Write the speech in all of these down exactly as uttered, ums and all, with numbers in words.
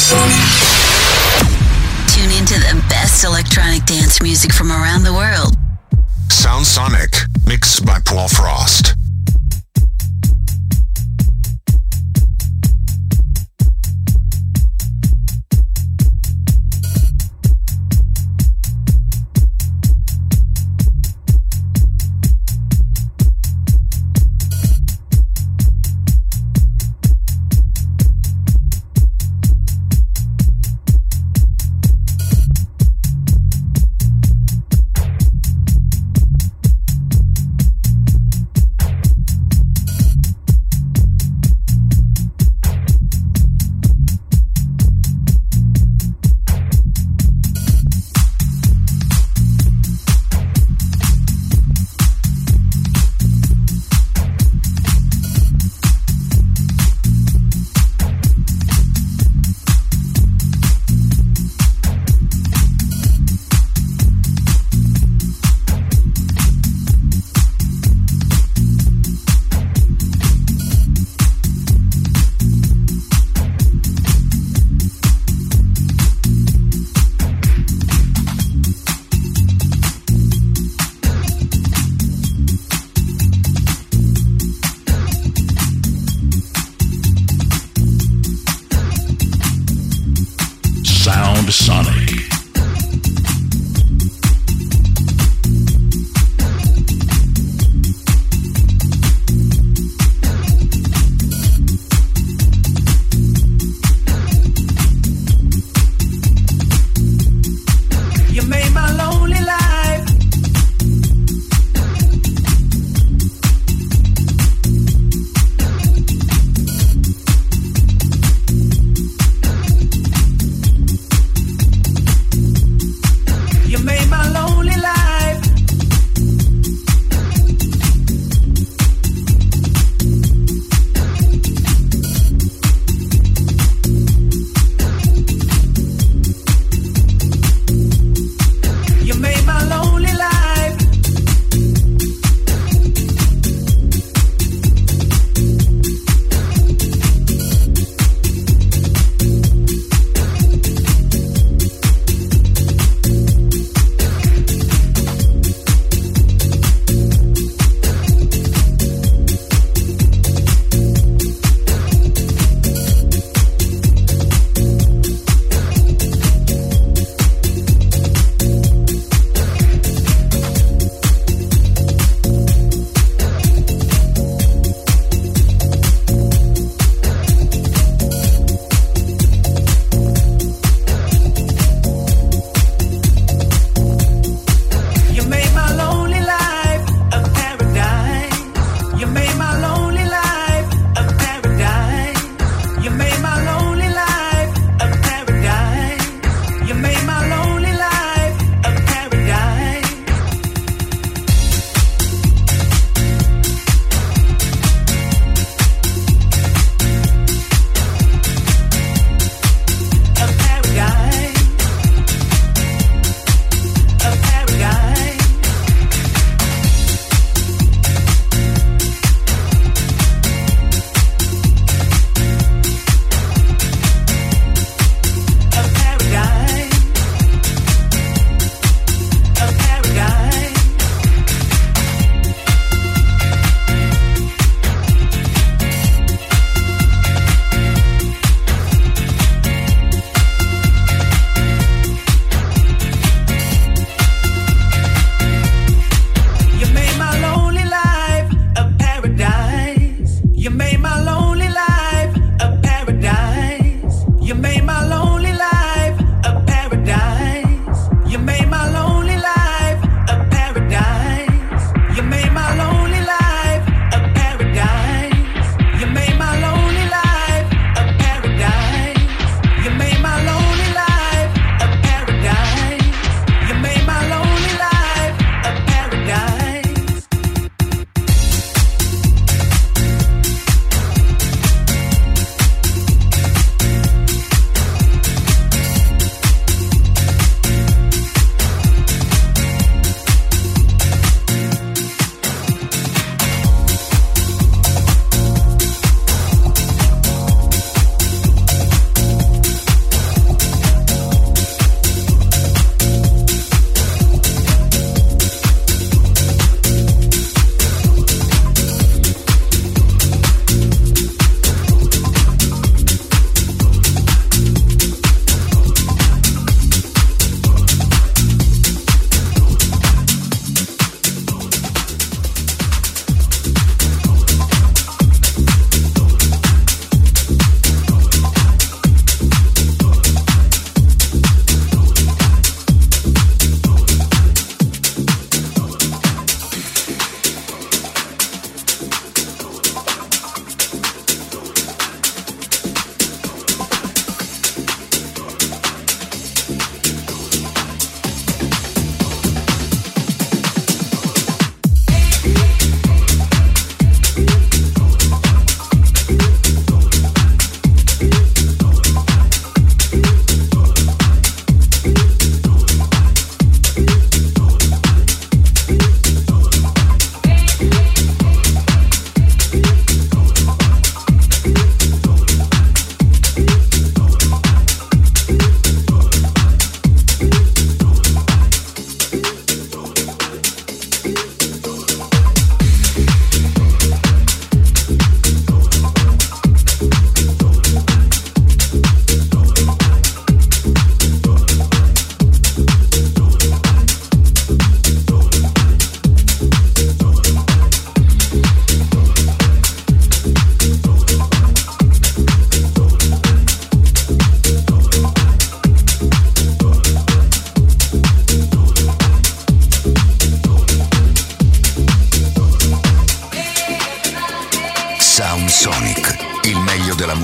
Tune into the best electronic dance music from around the world. Sound Sonic, mixed by Paul Frost.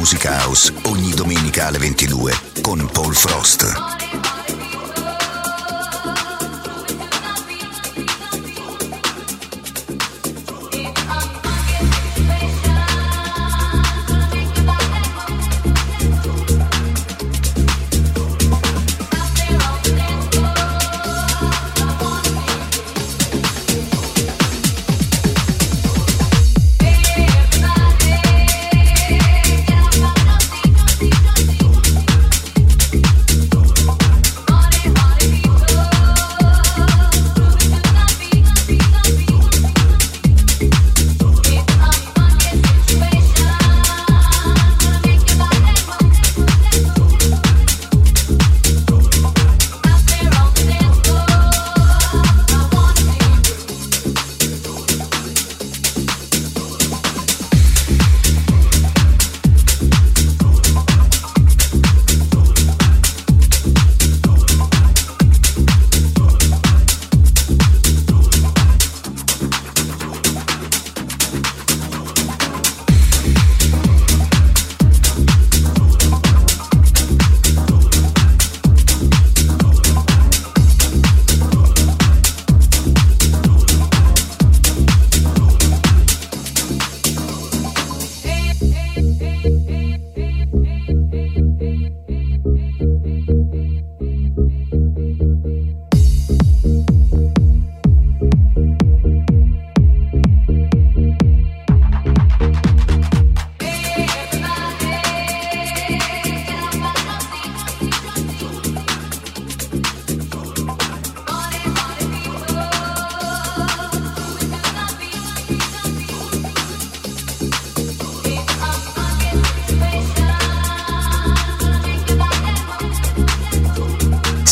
Music House ogni domenica alle ventidue con Paul Frost.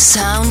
Sound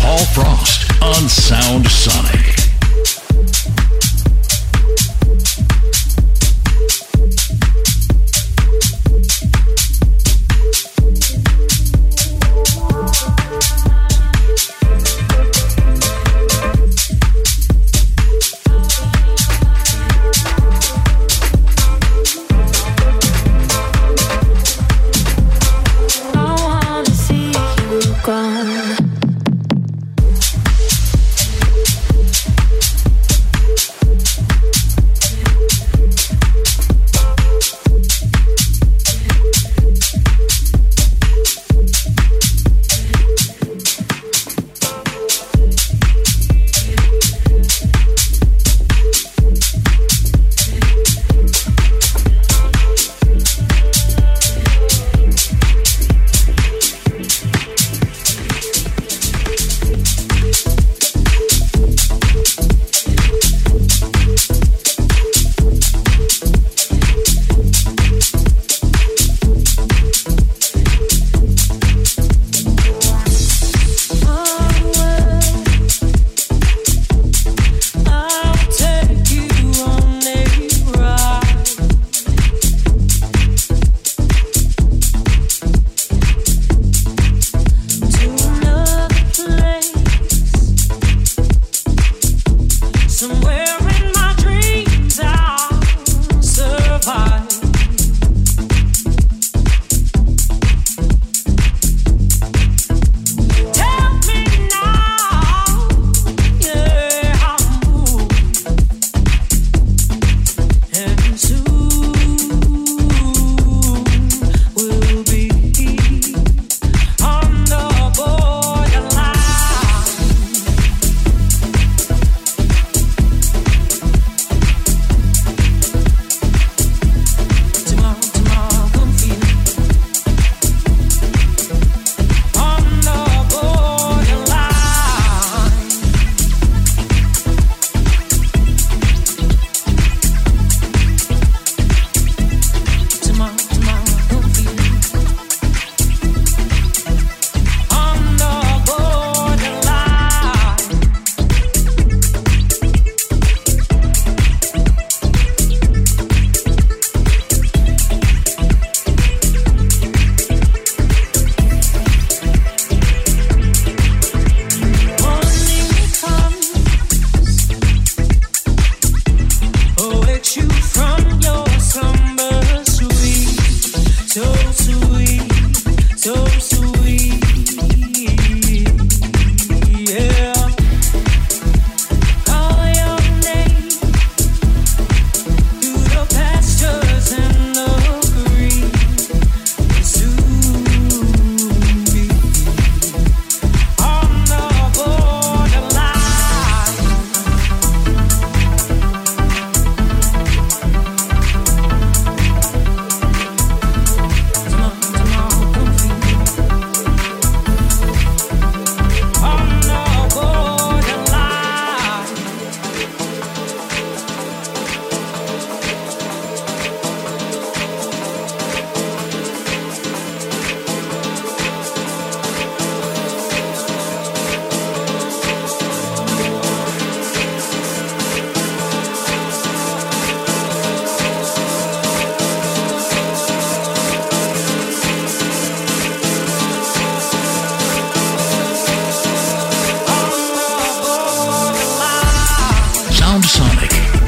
Paul Frost on Sound Sonic. Gone.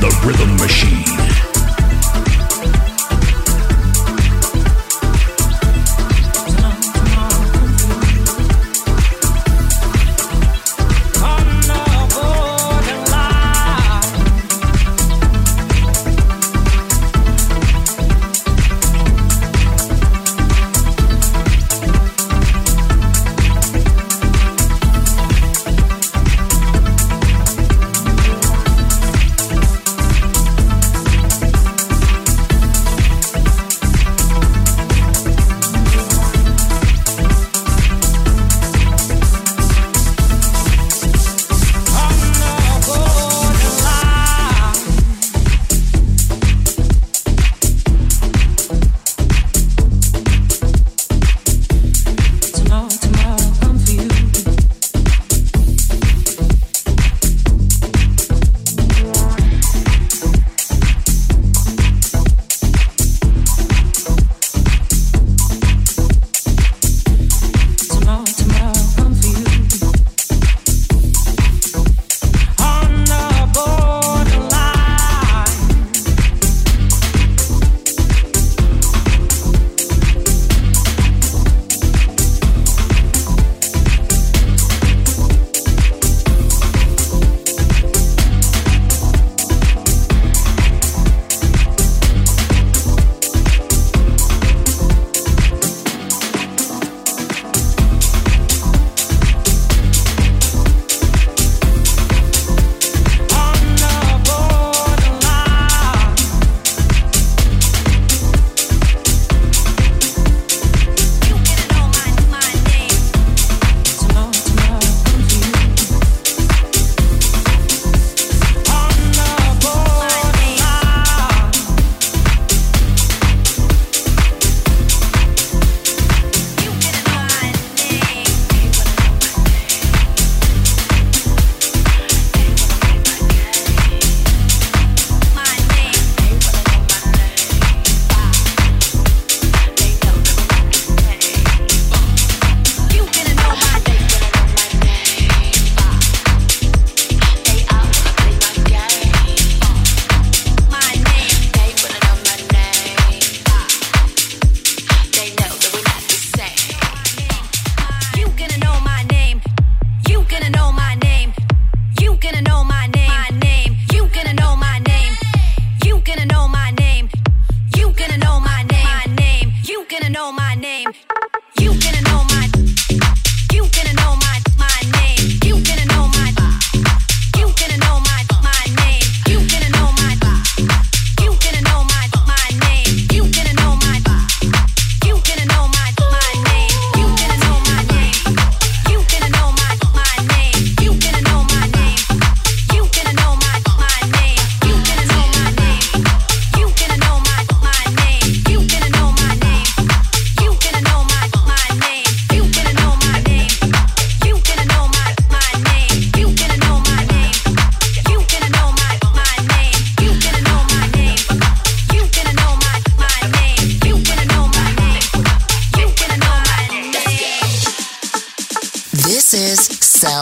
the Rhythm Machine.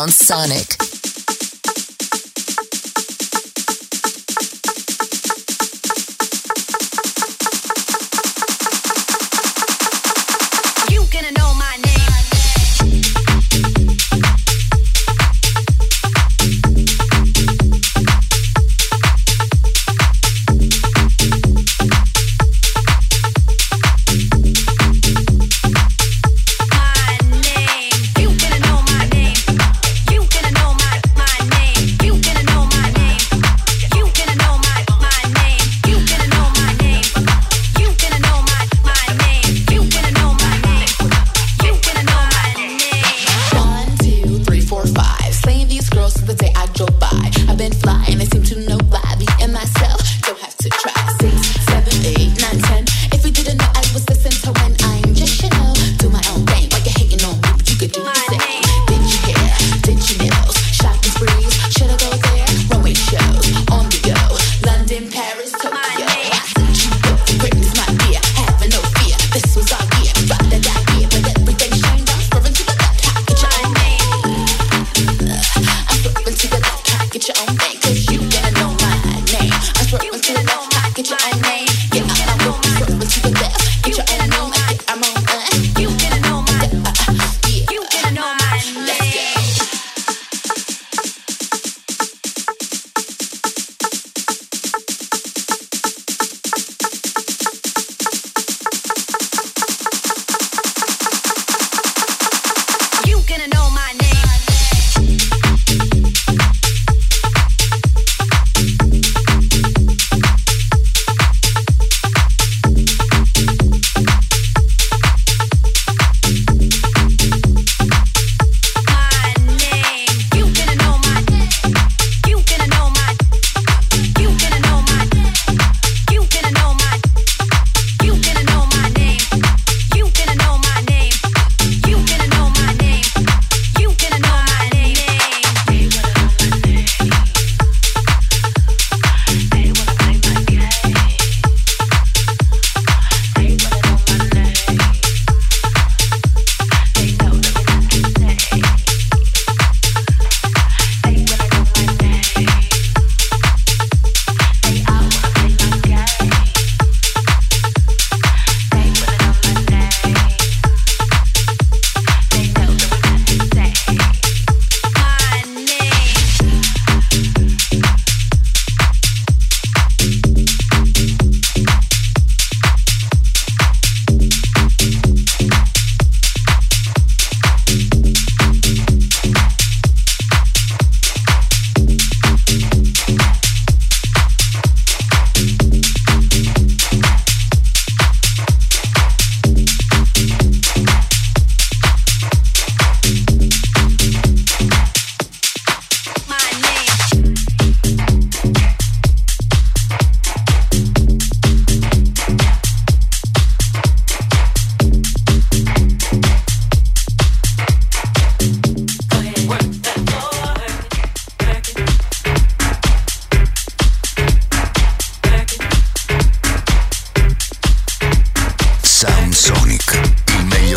Sonic.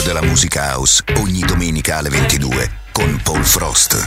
della musica house ogni domenica alle ventidue con Paul Frost.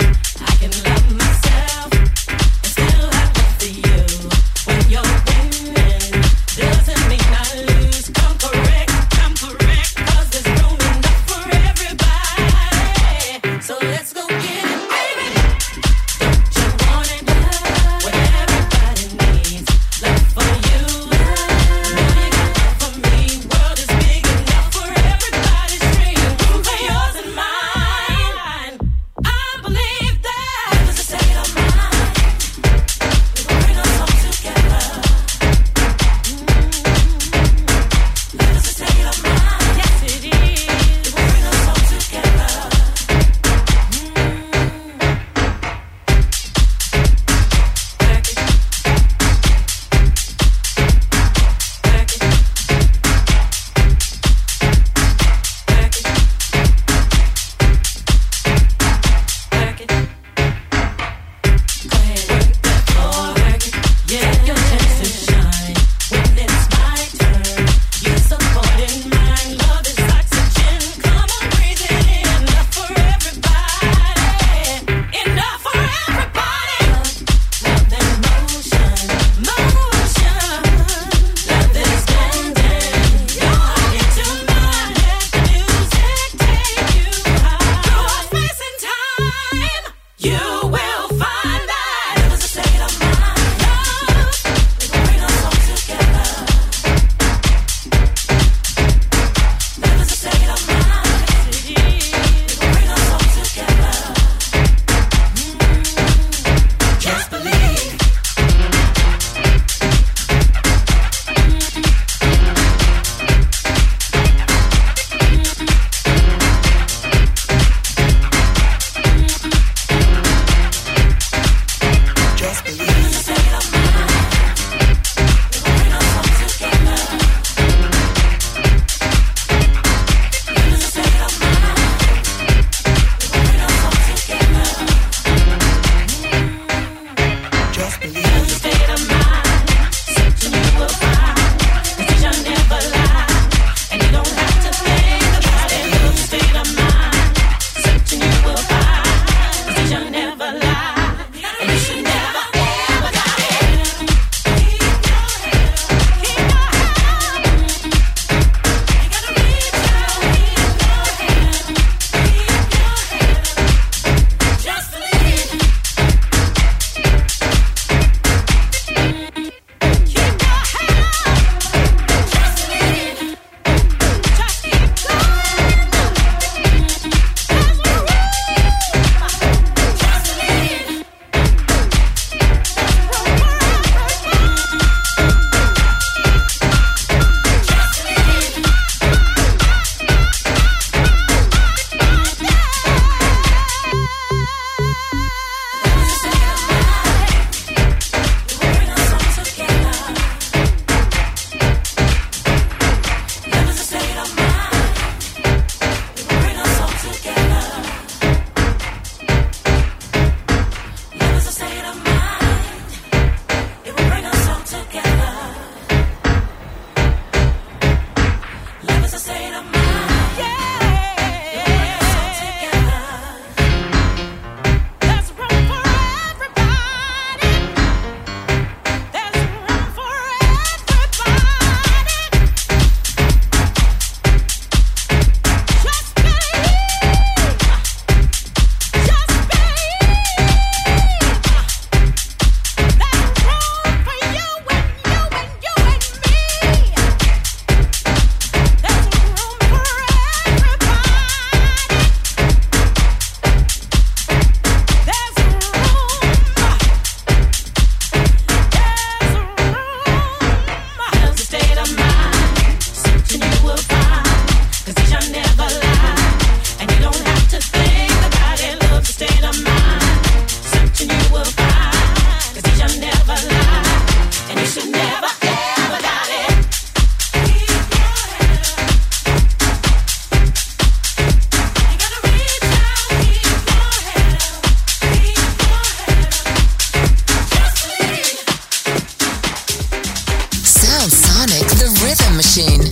Sound Sonic, the rhythm machine.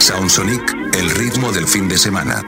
Sound Sonic, el ritmo del fin de semana.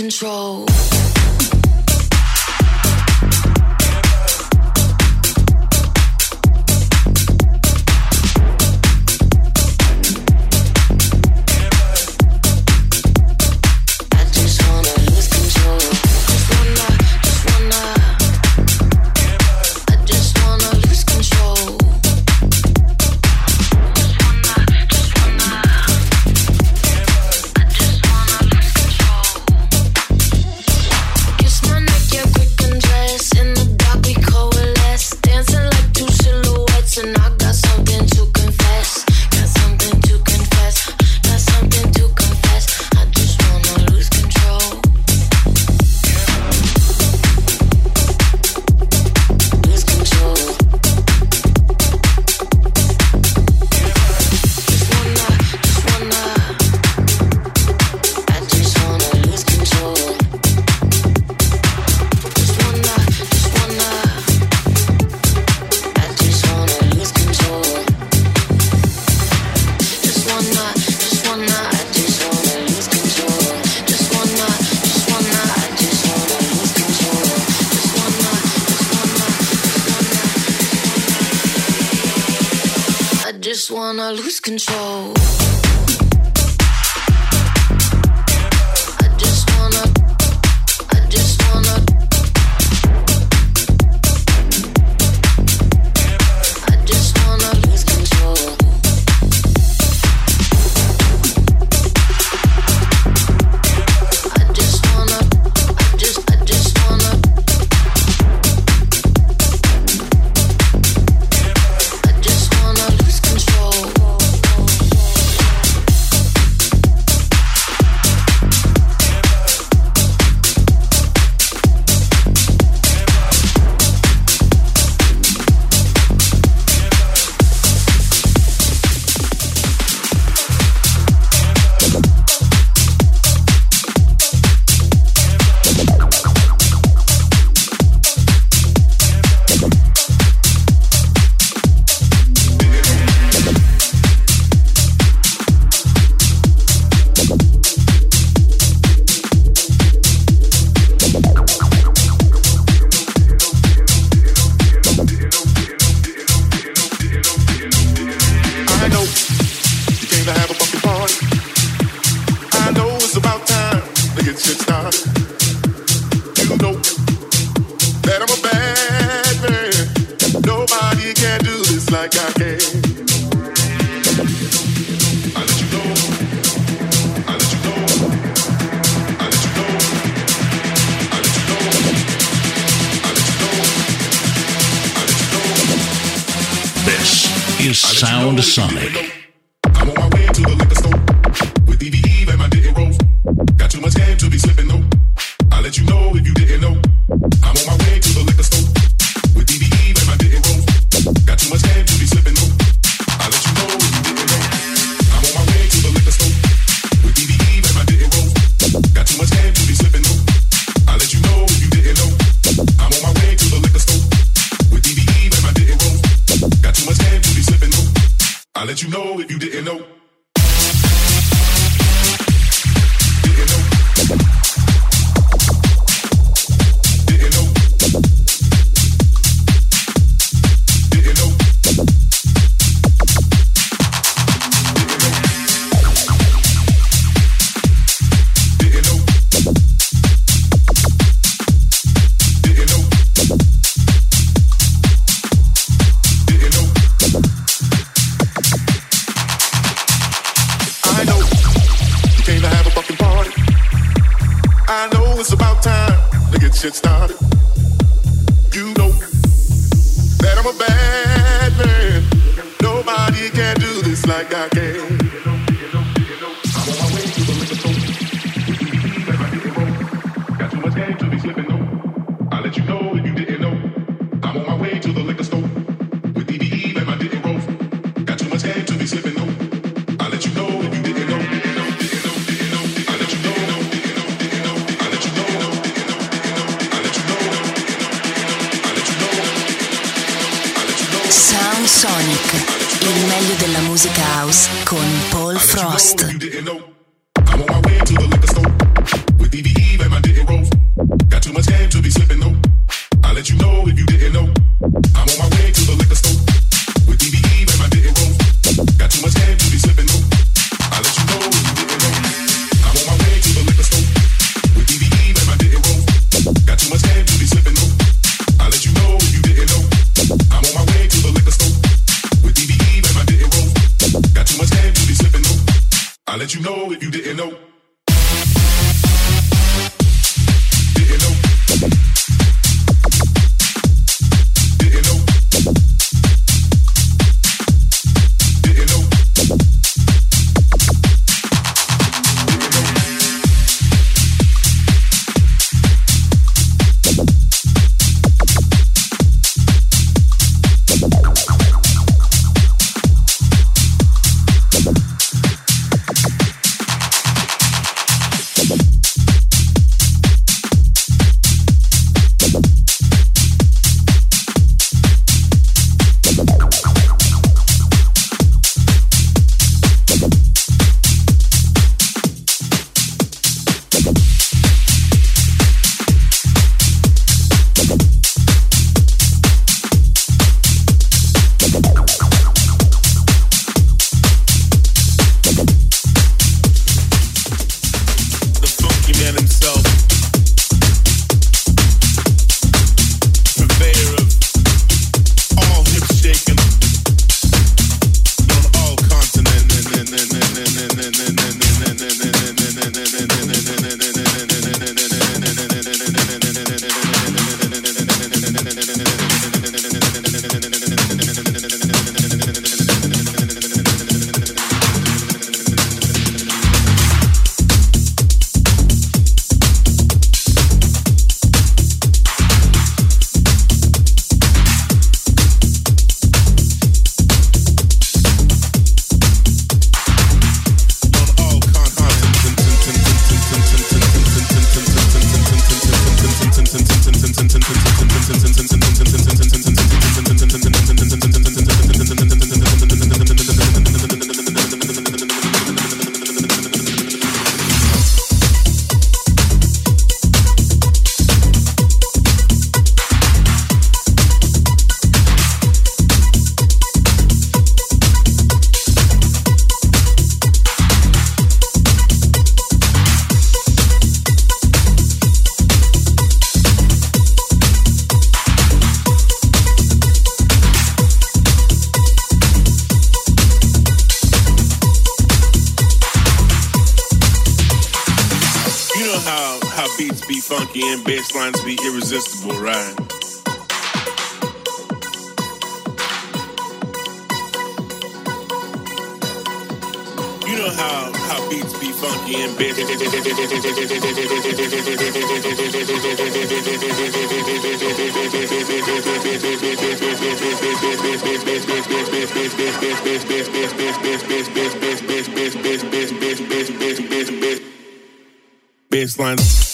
Control. just wanna lose control. Sound Sonic. Sound Sonic, il meglio della musica house con Paul Frost. beats be funky and bass lines be irresistible, right? You know how, how beats be funky and bass baselines.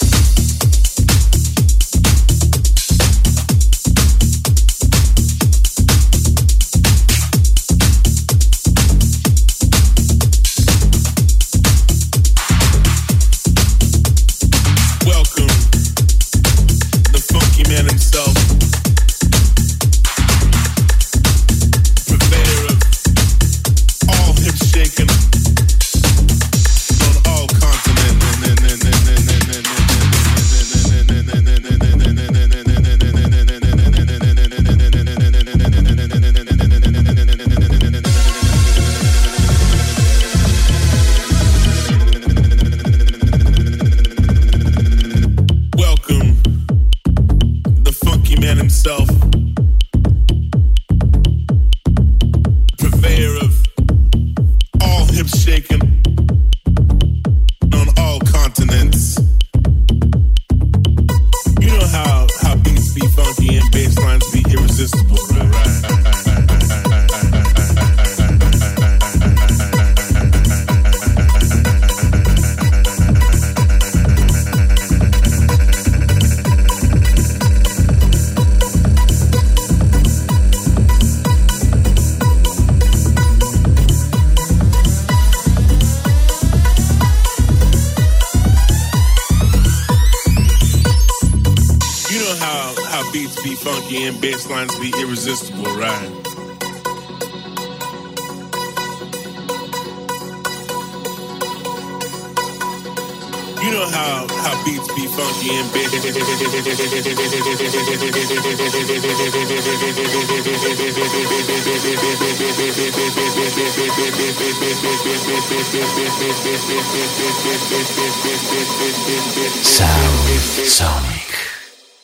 Sound Sonic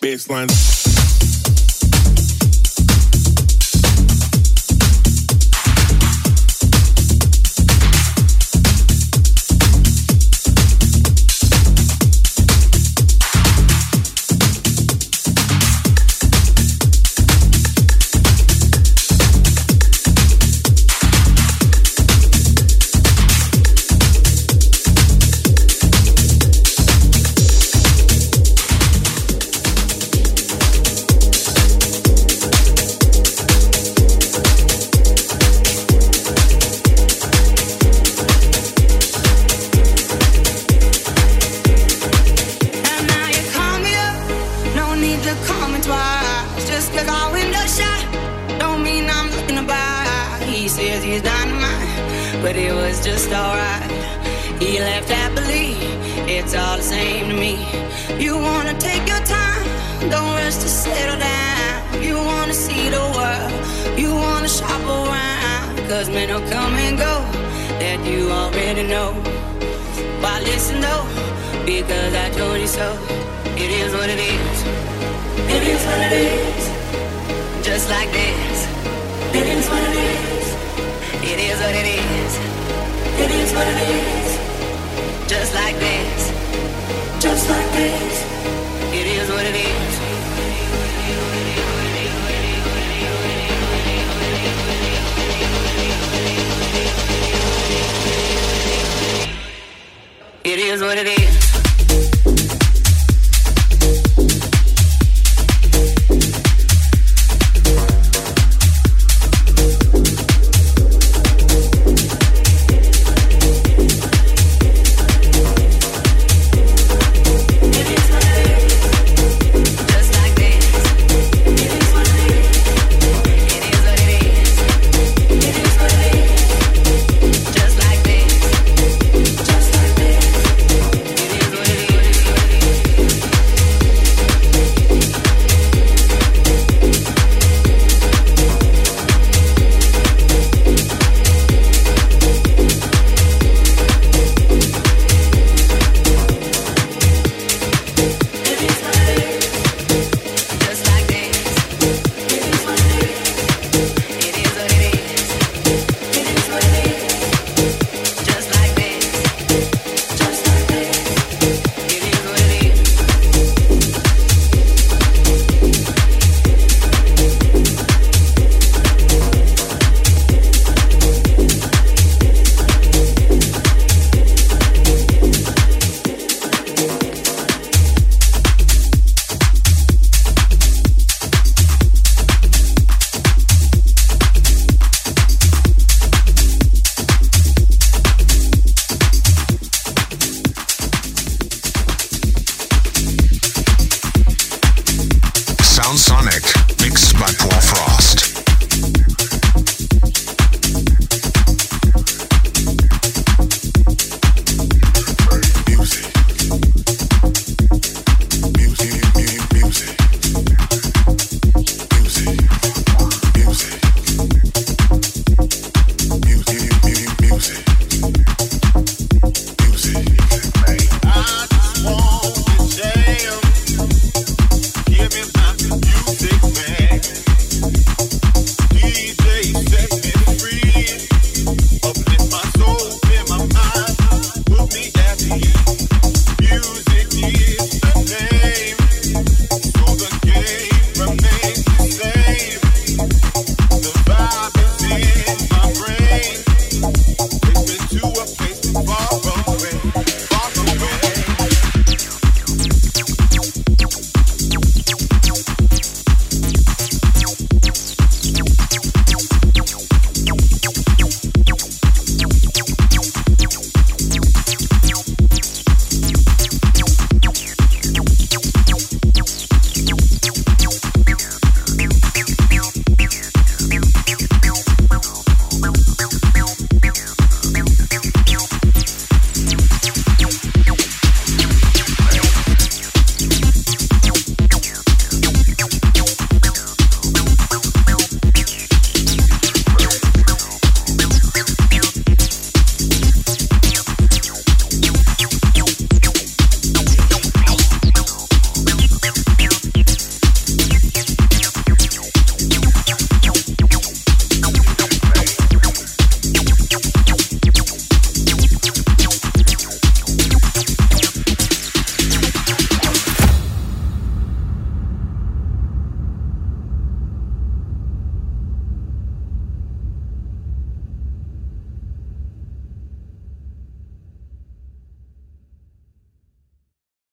baseline. It is what it is.